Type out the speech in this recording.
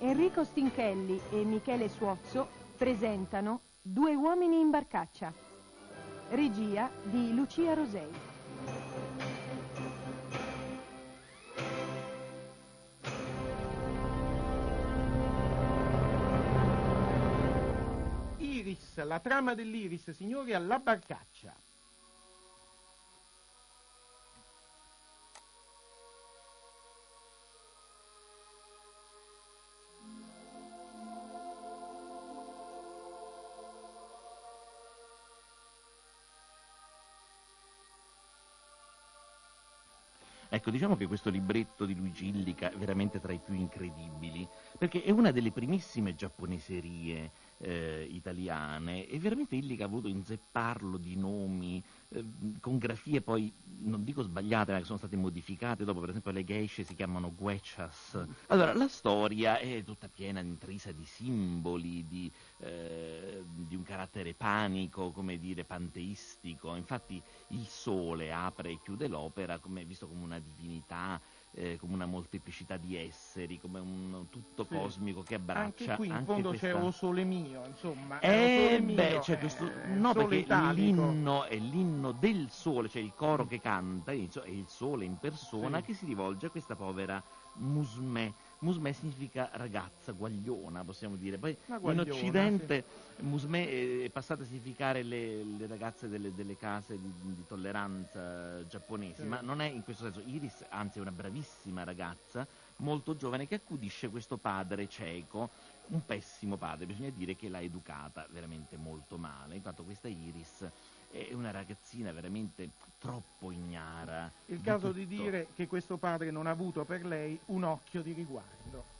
Enrico Stinchelli e Michele Suozzo presentano Due uomini in barcaccia. Regia di Lucia Rosei. Iris, la trama dell'Iris, signori, alla barcaccia. Ecco, diciamo che questo libretto di Luigi Illica è veramente tra i più incredibili, perché è una delle primissime giapponeserie italiane, e veramente Illica ha voluto inzepparlo di nomi, con grafie poi, non dico sbagliate, ma che sono state modificate dopo. Per esempio le geishe si chiamano gueccias. Allora, la storia è tutta piena, intrisa di simboli, di un carattere panico, come dire, panteistico. Infatti il sole apre e chiude l'opera, come visto come una divinità, come una molteplicità di esseri, come un tutto cosmico, sì, che abbraccia anche qui in anche fondo questa... c'è O Sole Mio, insomma, perché è l'inno del sole, cioè il coro che canta all'inizio è il sole in persona, sì, che si rivolge a questa povera Musmè. Musmè significa ragazza, guagliona, possiamo dire. Poi in Occidente, sì, Musmè è passata a significare le ragazze delle case di tolleranza giapponesi, sì, ma non è in questo senso. Iris, anzi, è una bravissima ragazza, molto giovane, che accudisce questo padre cieco, un pessimo padre, bisogna dire che l'ha educata veramente molto male. Infatti questa Iris è una ragazzina veramente troppo ignara. Il caso di dire che questo padre non ha avuto per lei un occhio di riguardo.